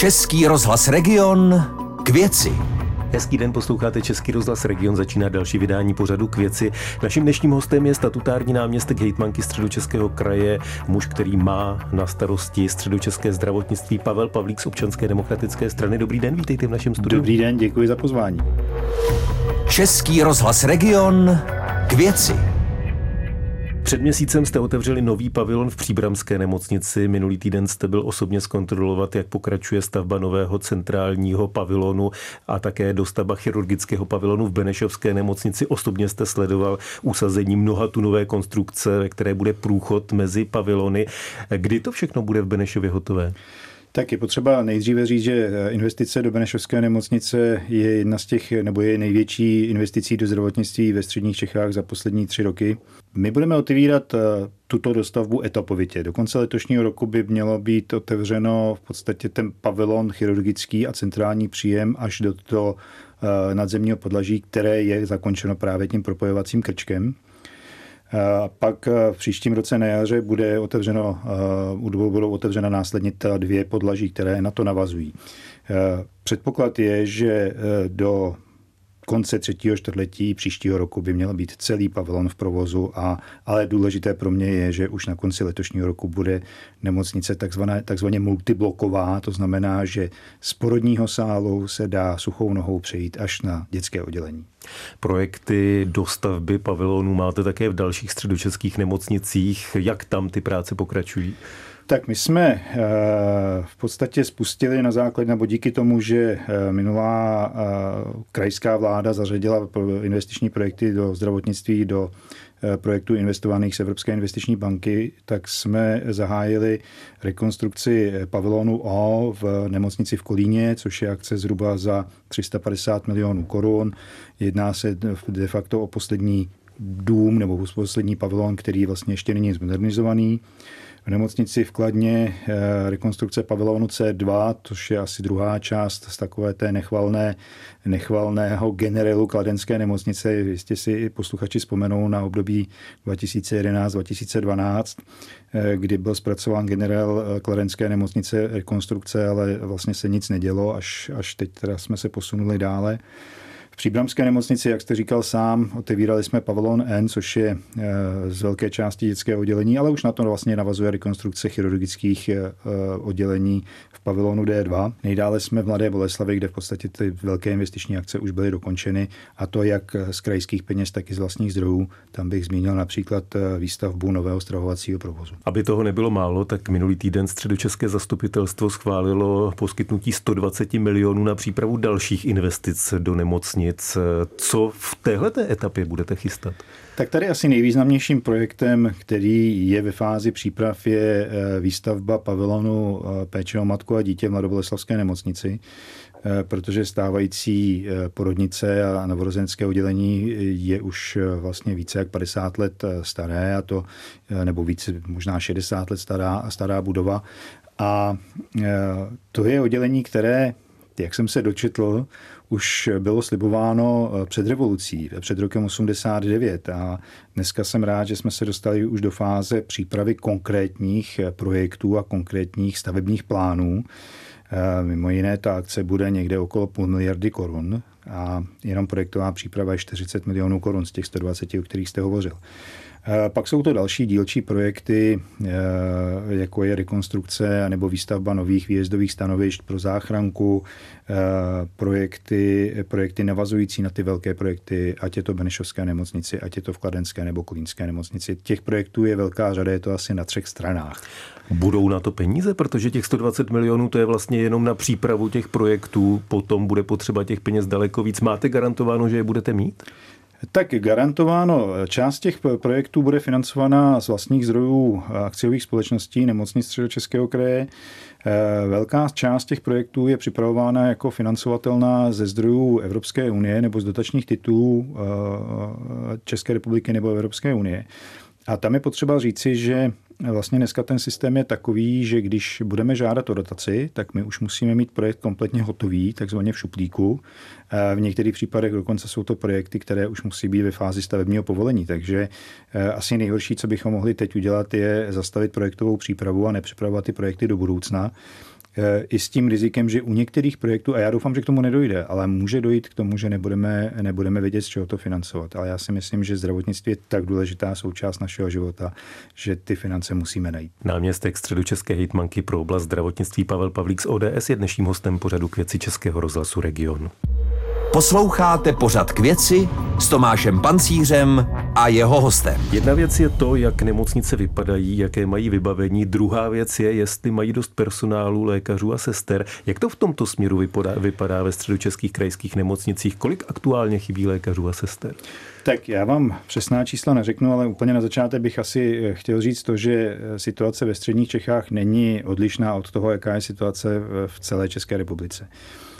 Český rozhlas Region k věci. Hezký den, posloucháte Český rozhlas Region, začíná další vydání pořadu K věci. Naším dnešním hostem je statutární náměstek hejtmanky Středočeského kraje, muž, který má na starosti středočeské zdravotnictví, Pavel Pavlík z Občanské demokratické strany. Dobrý den, vítejte v našem studiu. Dobrý den, děkuji za pozvání. Český rozhlas Region k věci. Před měsícem jste otevřeli nový pavilon v Příbramské nemocnici. Minulý týden jste byl osobně zkontrolovat, jak pokračuje stavba nového centrálního pavilonu a také dostavba chirurgického pavilonu v Benešovské nemocnici. Osobně jste sledoval usazení mnohatunové konstrukce, ve které bude průchod mezi pavilony. Kdy to všechno bude v Benešově hotové? Tak je potřeba nejdříve říct, že investice do Benešovské nemocnice je jedna z těch, nebo je největší investicí do zdravotnictví ve středních Čechách za poslední 3 roky. My budeme otevírat tuto dostavbu etapovitě. Do konce letošního roku by mělo být otevřeno v podstatě ten pavilon chirurgický a centrální příjem až do toho nadzemního podlaží, které je zakončeno právě tím propojovacím krčkem. A pak v příštím roce na jaře budou otevřena následně ta 2 podlaží, které na to navazují. Předpoklad je, že do konce 3. čtvrtletí příštího roku by měl být celý pavilon v provozu, ale důležité pro mě je, že už na konci letošního roku bude nemocnice takzvaně multibloková, to znamená, že z porodního sálu se dá suchou nohou přejít až na dětské oddělení. Projekty dostavby pavilonů máte také v dalších středočeských nemocnicích. Jak tam ty práce pokračují? Tak my jsme v podstatě spustili na základě, nebo díky tomu, že minulá krajská vláda zařadila investiční projekty do zdravotnictví, do projektů investovaných z Evropské investiční banky, tak jsme zahájili rekonstrukci pavilonu O v nemocnici v Kolíně, což je akce zhruba za 350 milionů korun. Jedná se de facto o poslední dům nebo poslední pavilon, který vlastně ještě není zmodernizovaný. V nemocnici v Kladně rekonstrukce pavilonu C2, což je asi druhá část z takové té nechvalného generelu Kladenské nemocnice. Jistě si i posluchači vzpomenou na období 2011-2012, kdy byl zpracován generel Kladenské nemocnice rekonstrukce, ale vlastně se nic nedělo, až teď teda jsme se posunuli dále. V Příbramské nemocnici, jak jste říkal sám, otevírali jsme pavilon N, což je z velké části dětského oddělení, ale už na to vlastně navazuje rekonstrukce chirurgických oddělení v pavilonu D2. Nejdále jsme v Mladé Boleslavi, kde v podstatě ty velké investiční akce už byly dokončeny, a to jak z krajských peněz, tak i z vlastních zdrojů. Tam bych zmínil například výstavbu nového stravovacího provozu. Aby toho nebylo málo, tak minulý týden středočeské zastupitelstvo schválilo poskytnutí 120 milionů na přípravu dalších investic do nemocnic. Co v téhleté etapě budete chystat? Tak tady asi nejvýznamnějším projektem, který je ve fázi příprav, je výstavba pavilonu péče o matku a dítě v Mladoboleslavské nemocnici, protože stávající porodnice a novorozenecké oddělení je už vlastně více jak 50 let staré, nebo více, možná 60 let stará budova. A to je oddělení, které, jak jsem se dočetl, už bylo slibováno před revolucí, před rokem 89, a dneska jsem rád, že jsme se dostali už do fáze přípravy konkrétních projektů a konkrétních stavebních plánů. Mimo jiné ta akce bude někde okolo 0,5 miliardy korun a jenom projektová příprava je 40 milionů korun z těch 120, o kterých jste hovořil. Pak jsou to další dílčí projekty, jako je rekonstrukce nebo výstavba nových výjezdových stanovišť pro záchranku, projekty navazující na ty velké projekty, ať je to Benešovské nemocnici, ať je to v Kladenské nebo Kolínské nemocnici. Těch projektů je velká řada, je to asi na 3 stranách. Budou na to peníze? Protože těch 120 milionů to je vlastně jenom na přípravu těch projektů, potom bude potřeba těch peněz daleko víc. Máte garantováno, že je budete mít? Tak garantováno, část těch projektů bude financovaná z vlastních zdrojů akciových společností nemocnic Středočeského kraje. Velká část těch projektů je připravována jako financovatelná ze zdrojů Evropské unie nebo z dotačních titulů České republiky nebo Evropské unie. A tam je potřeba říci, že vlastně dneska ten systém je takový, že když budeme žádat o dotaci, tak my už musíme mít projekt kompletně hotový, takzvaně v šuplíku. V některých případech dokonce jsou to projekty, které už musí být ve fázi stavebního povolení. Takže asi nejhorší, co bychom mohli teď udělat, je zastavit projektovou přípravu a nepřipravovat ty projekty do budoucna. i s tím rizikem, že u některých projektů, a já doufám, že k tomu nedojde, ale může dojít k tomu, že nebudeme vědět, z čeho to financovat. Ale já si myslím, že zdravotnictví je tak důležitá součást našeho života, že ty finance musíme najít. Náměstek středočeské hejtmanky pro oblast zdravotnictví Pavel Pavlík z ODS je dnešním hostem pořadu K věci Českého rozhlasu Region. Posloucháte pořad K věci s Tomášem Pancířem a jeho hostem. Jedna věc je to, jak nemocnice vypadají, jaké mají vybavení. Druhá věc je, jestli mají dost personálu, lékařů a sester. Jak to v tomto směru vypadá ve středočeských krajských nemocnicích? Kolik aktuálně chybí lékařů a sester? Tak já vám přesná čísla neřeknu, ale úplně na začátek bych asi chtěl říct to, že situace ve středních Čechách není odlišná od toho, jaká je situace v celé České republice.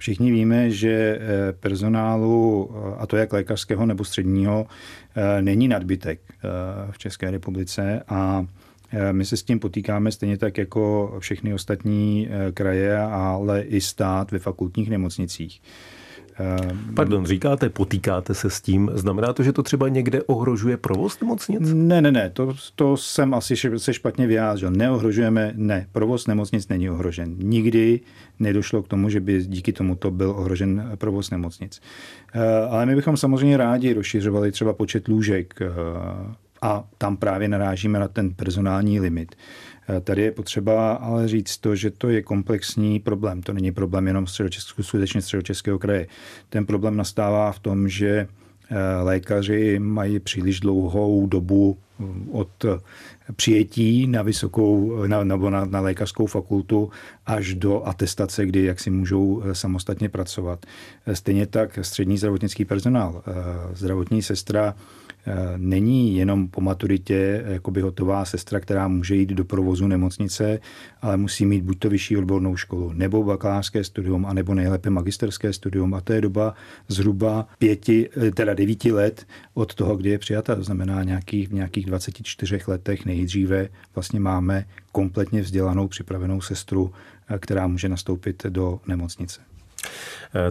Všichni víme, že personálu, a to jak lékařského nebo středního, není nadbytek v České republice a my se s tím potýkáme stejně tak jako všechny ostatní kraje, ale i stát ve fakultních nemocnicích. Pardon, říkáte, potýkáte se s tím. Znamená to, že to třeba někde ohrožuje provoz nemocnic? Ne, to jsem asi se špatně vyjádřil. Neohrožujeme, ne. Provoz nemocnic není ohrožen. Nikdy nedošlo k tomu, že by díky tomuto byl ohrožen provoz nemocnic. Ale my bychom samozřejmě rádi rozšiřovali třeba počet lůžek a tam právě narážíme na ten personální limit. Tady je potřeba ale říct to, že to je komplexní problém. To není problém jenom středočeského kraje. Ten problém nastává v tom, že lékaři mají příliš dlouhou dobu od přijetí na vysokou nebo na lékařskou fakultu až do atestace, kdy jak si můžou samostatně pracovat. Stejně tak střední zdravotnický personál. Zdravotní sestra není jenom po maturitě jakoby hotová sestra, která může jít do provozu nemocnice, ale musí mít buď to vyšší odbornou školu, nebo bakalářské studium, anebo nejlépe magisterské studium. A to je doba zhruba 9 let od toho, kdy je přijata. To znamená v nějakých 24 letech nejdříve vlastně máme kompletně vzdělanou, připravenou sestru, která může nastoupit do nemocnice.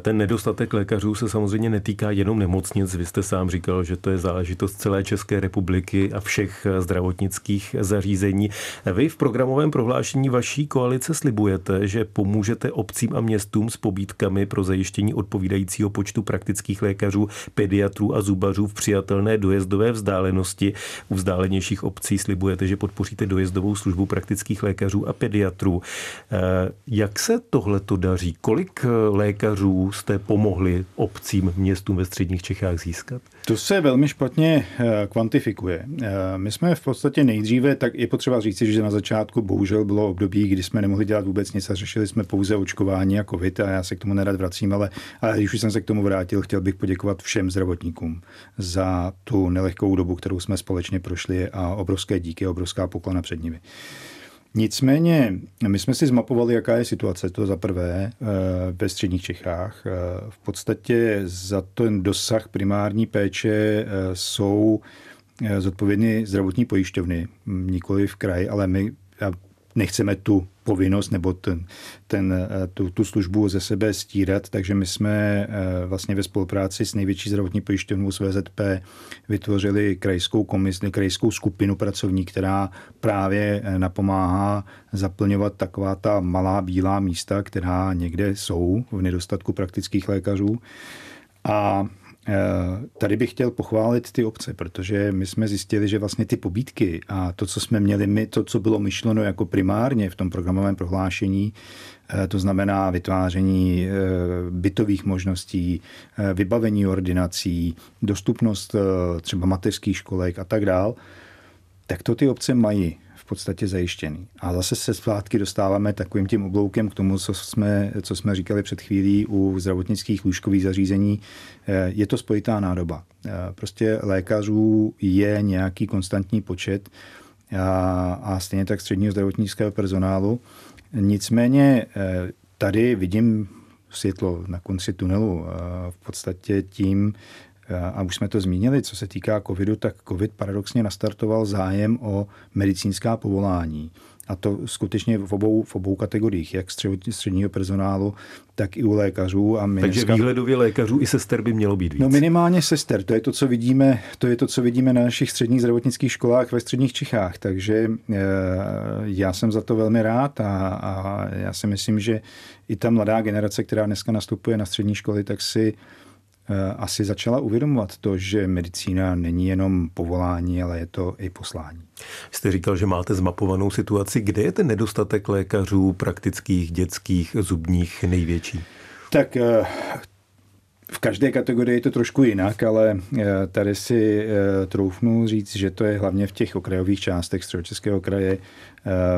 Ten nedostatek lékařů se samozřejmě netýká jenom nemocnic. Vy jste sám říkal, že to je záležitost celé České republiky a všech zdravotnických zařízení. Vy v programovém prohlášení vaší koalice slibujete, že pomůžete obcím a městům s pobídkami pro zajištění odpovídajícího počtu praktických lékařů, pediatrů a zubařů v přijatelné dojezdové vzdálenosti. U vzdálenějších obcí slibujete, že podpoříte dojezdovou službu praktických lékařů a pediatrů. Jak se tohleto daří? Kolik lékařů jste pomohli obcím, městům ve středních Čechách získat? To se velmi špatně kvantifikuje. My jsme v podstatě nejdříve, tak je potřeba říct, že na začátku bohužel bylo období, kdy jsme nemohli dělat vůbec nic a řešili jsme pouze očkování a covid a já se k tomu nerad vracím, ale když už jsem se k tomu vrátil, chtěl bych poděkovat všem zdravotníkům za tu nelehkou dobu, kterou jsme společně prošli a obrovské díky, obrovská poklona před nimi. Nicméně, my jsme si zmapovali, jaká je situace, to za prvé, ve středních Čechách. V podstatě za ten dosah primární péče jsou zodpovědné zdravotní pojišťovny, nikoli v kraji, ale my nechceme tu povinnost nebo tu službu ze sebe stírat, takže my jsme vlastně ve spolupráci s největší zdravotní pojišťovnou s VZP vytvořili krajskou skupinu pracovní, která právě napomáhá zaplňovat taková ta malá bílá místa, která někde jsou v nedostatku praktických lékařů. A tady bych chtěl pochválit ty obce, protože my jsme zjistili, že vlastně ty pobídky a to, co jsme měli my, to, co bylo myšleno jako primárně v tom programovém prohlášení, to znamená vytváření bytových možností, vybavení ordinací, dostupnost třeba mateřských školek a tak dál, tak to ty obce mají v podstatě zajištěný. A zase se zpátky dostáváme takovým tím obloukem k tomu, co jsme říkali před chvílí u zdravotnických lůžkových zařízení. Je to spojitá nádoba. Prostě lékařů je nějaký konstantní počet a stejně tak středního zdravotnického personálu. Nicméně tady vidím světlo na konci tunelu v podstatě tím, a už jsme to zmínili, co se týká covidu, tak covid paradoxně nastartoval zájem o medicínská povolání. A to skutečně v obou kategoriích, jak středního personálu, tak i u lékařů. Takže výhledově lékařů i sester by mělo být víc. No minimálně sester, to je to, co vidíme, na našich středních zdravotnických školách ve středních Čechách. Takže já jsem za to velmi rád a já si myslím, že i ta mladá generace, která dneska nastupuje na střední školy, tak si asi začala uvědomovat to, že medicína není jenom povolání, ale je to i poslání. Jste říkal, že máte zmapovanou situaci. Kde je ten nedostatek lékařů praktických, dětských, zubních největší? Tak v každé kategorii je to trošku jinak, ale tady si troufnu říct, že to je hlavně v těch okrajových částech Středočeského kraje.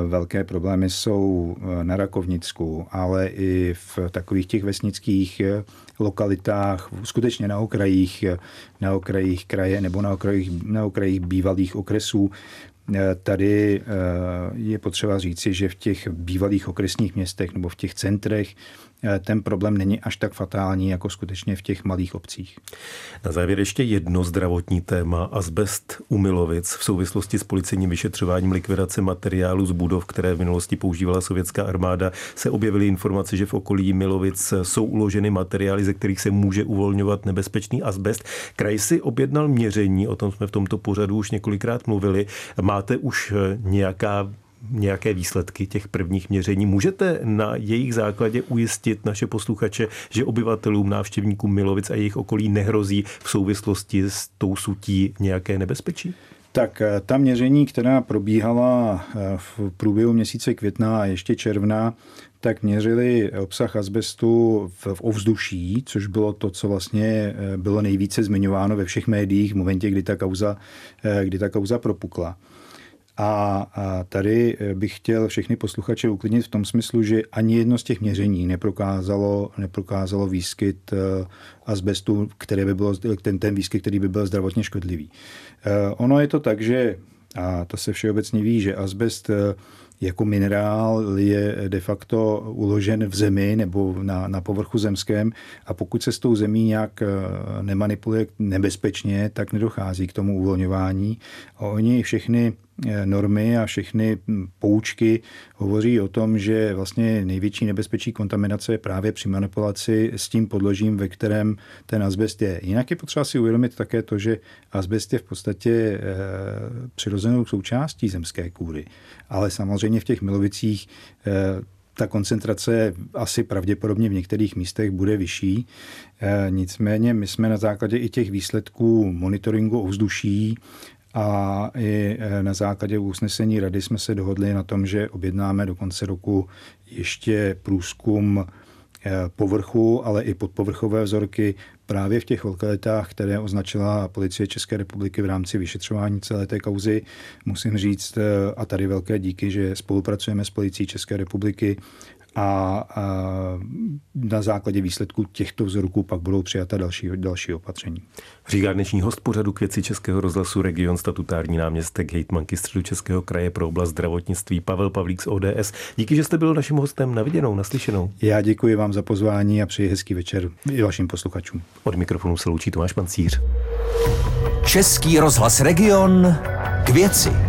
Velké problémy jsou na Rakovnicku, ale i v takových těch vesnických lokalitách, skutečně na okrajích kraje nebo na okrajích bývalých okresů. Tady je potřeba říci, že v těch bývalých okresních městech nebo v těch centrech ten problém není až tak fatální, jako skutečně v těch malých obcích. Na závěr ještě jedno zdravotní téma. Azbest u Milovic v souvislosti s policejním vyšetřováním likvidace materiálu z budov, které v minulosti používala sovětská armáda, se objevily informace, že v okolí Milovic jsou uloženy materiály, ze kterých se může uvolňovat nebezpečný azbest. Kraj si objednal měření, o tom jsme v tomto pořadu už několikrát mluvili. Máte už nějaké výsledky těch prvních měření? Můžete na jejich základě ujistit naše posluchače, že obyvatelům, návštěvníkům Milovic a jejich okolí nehrozí v souvislosti s tou sutí nějaké nebezpečí? Tak ta měření, která probíhala v průběhu měsíce května a ještě června, tak měřili obsah azbestu v ovzduší, což bylo to, co vlastně bylo nejvíce zmiňováno ve všech médiích v momentě, kdy ta kauza propukla. A tady bych chtěl všechny posluchače uklidnit v tom smyslu, že ani jedno z těch měření neprokázalo výskyt azbestu, ten výskyt, který by byl zdravotně škodlivý. Ono je to tak, že, a to se všeobecně ví, že azbest jako minerál je de facto uložen v zemi nebo na povrchu zemském a pokud se s tou zemí nějak nemanipuluje nebezpečně, tak nedochází k tomu uvolňování. A oni všechny normy a všechny poučky hovoří o tom, že vlastně největší nebezpečí kontaminace je právě při manipulaci s tím podložím, ve kterém ten azbest je. Jinak je potřeba si uvědomit také to, že azbest je v podstatě přirozenou součástí zemské kůry, ale samozřejmě v těch Milovicích ta koncentrace asi pravděpodobně v některých místech bude vyšší. Nicméně my jsme na základě i těch výsledků monitoringu ovzduší a i na základě usnesení rady jsme se dohodli na tom, že objednáme do konce roku ještě průzkum povrchu, ale i podpovrchové vzorky právě v těch lokalitách, které označila Policie České republiky v rámci vyšetřování celé té kauzy. Musím říct, a tady velké díky, že spolupracujeme s Policií České republiky a na základě výsledků těchto vzorků pak budou přijata další opatření. Říká dnešní host pořadu K věci Českého rozhlasu region statutární náměstek hejtmanky Středočeského kraje pro oblast zdravotnictví Pavel Pavlík z ODS. Díky, že jste byl naším hostem. Na viděnou, naslyšenou. Já děkuji vám za pozvání a přeji hezký večer i vašim posluchačům. Od mikrofonu se loučí Tomáš Pancíř. Český rozhlas region k věci.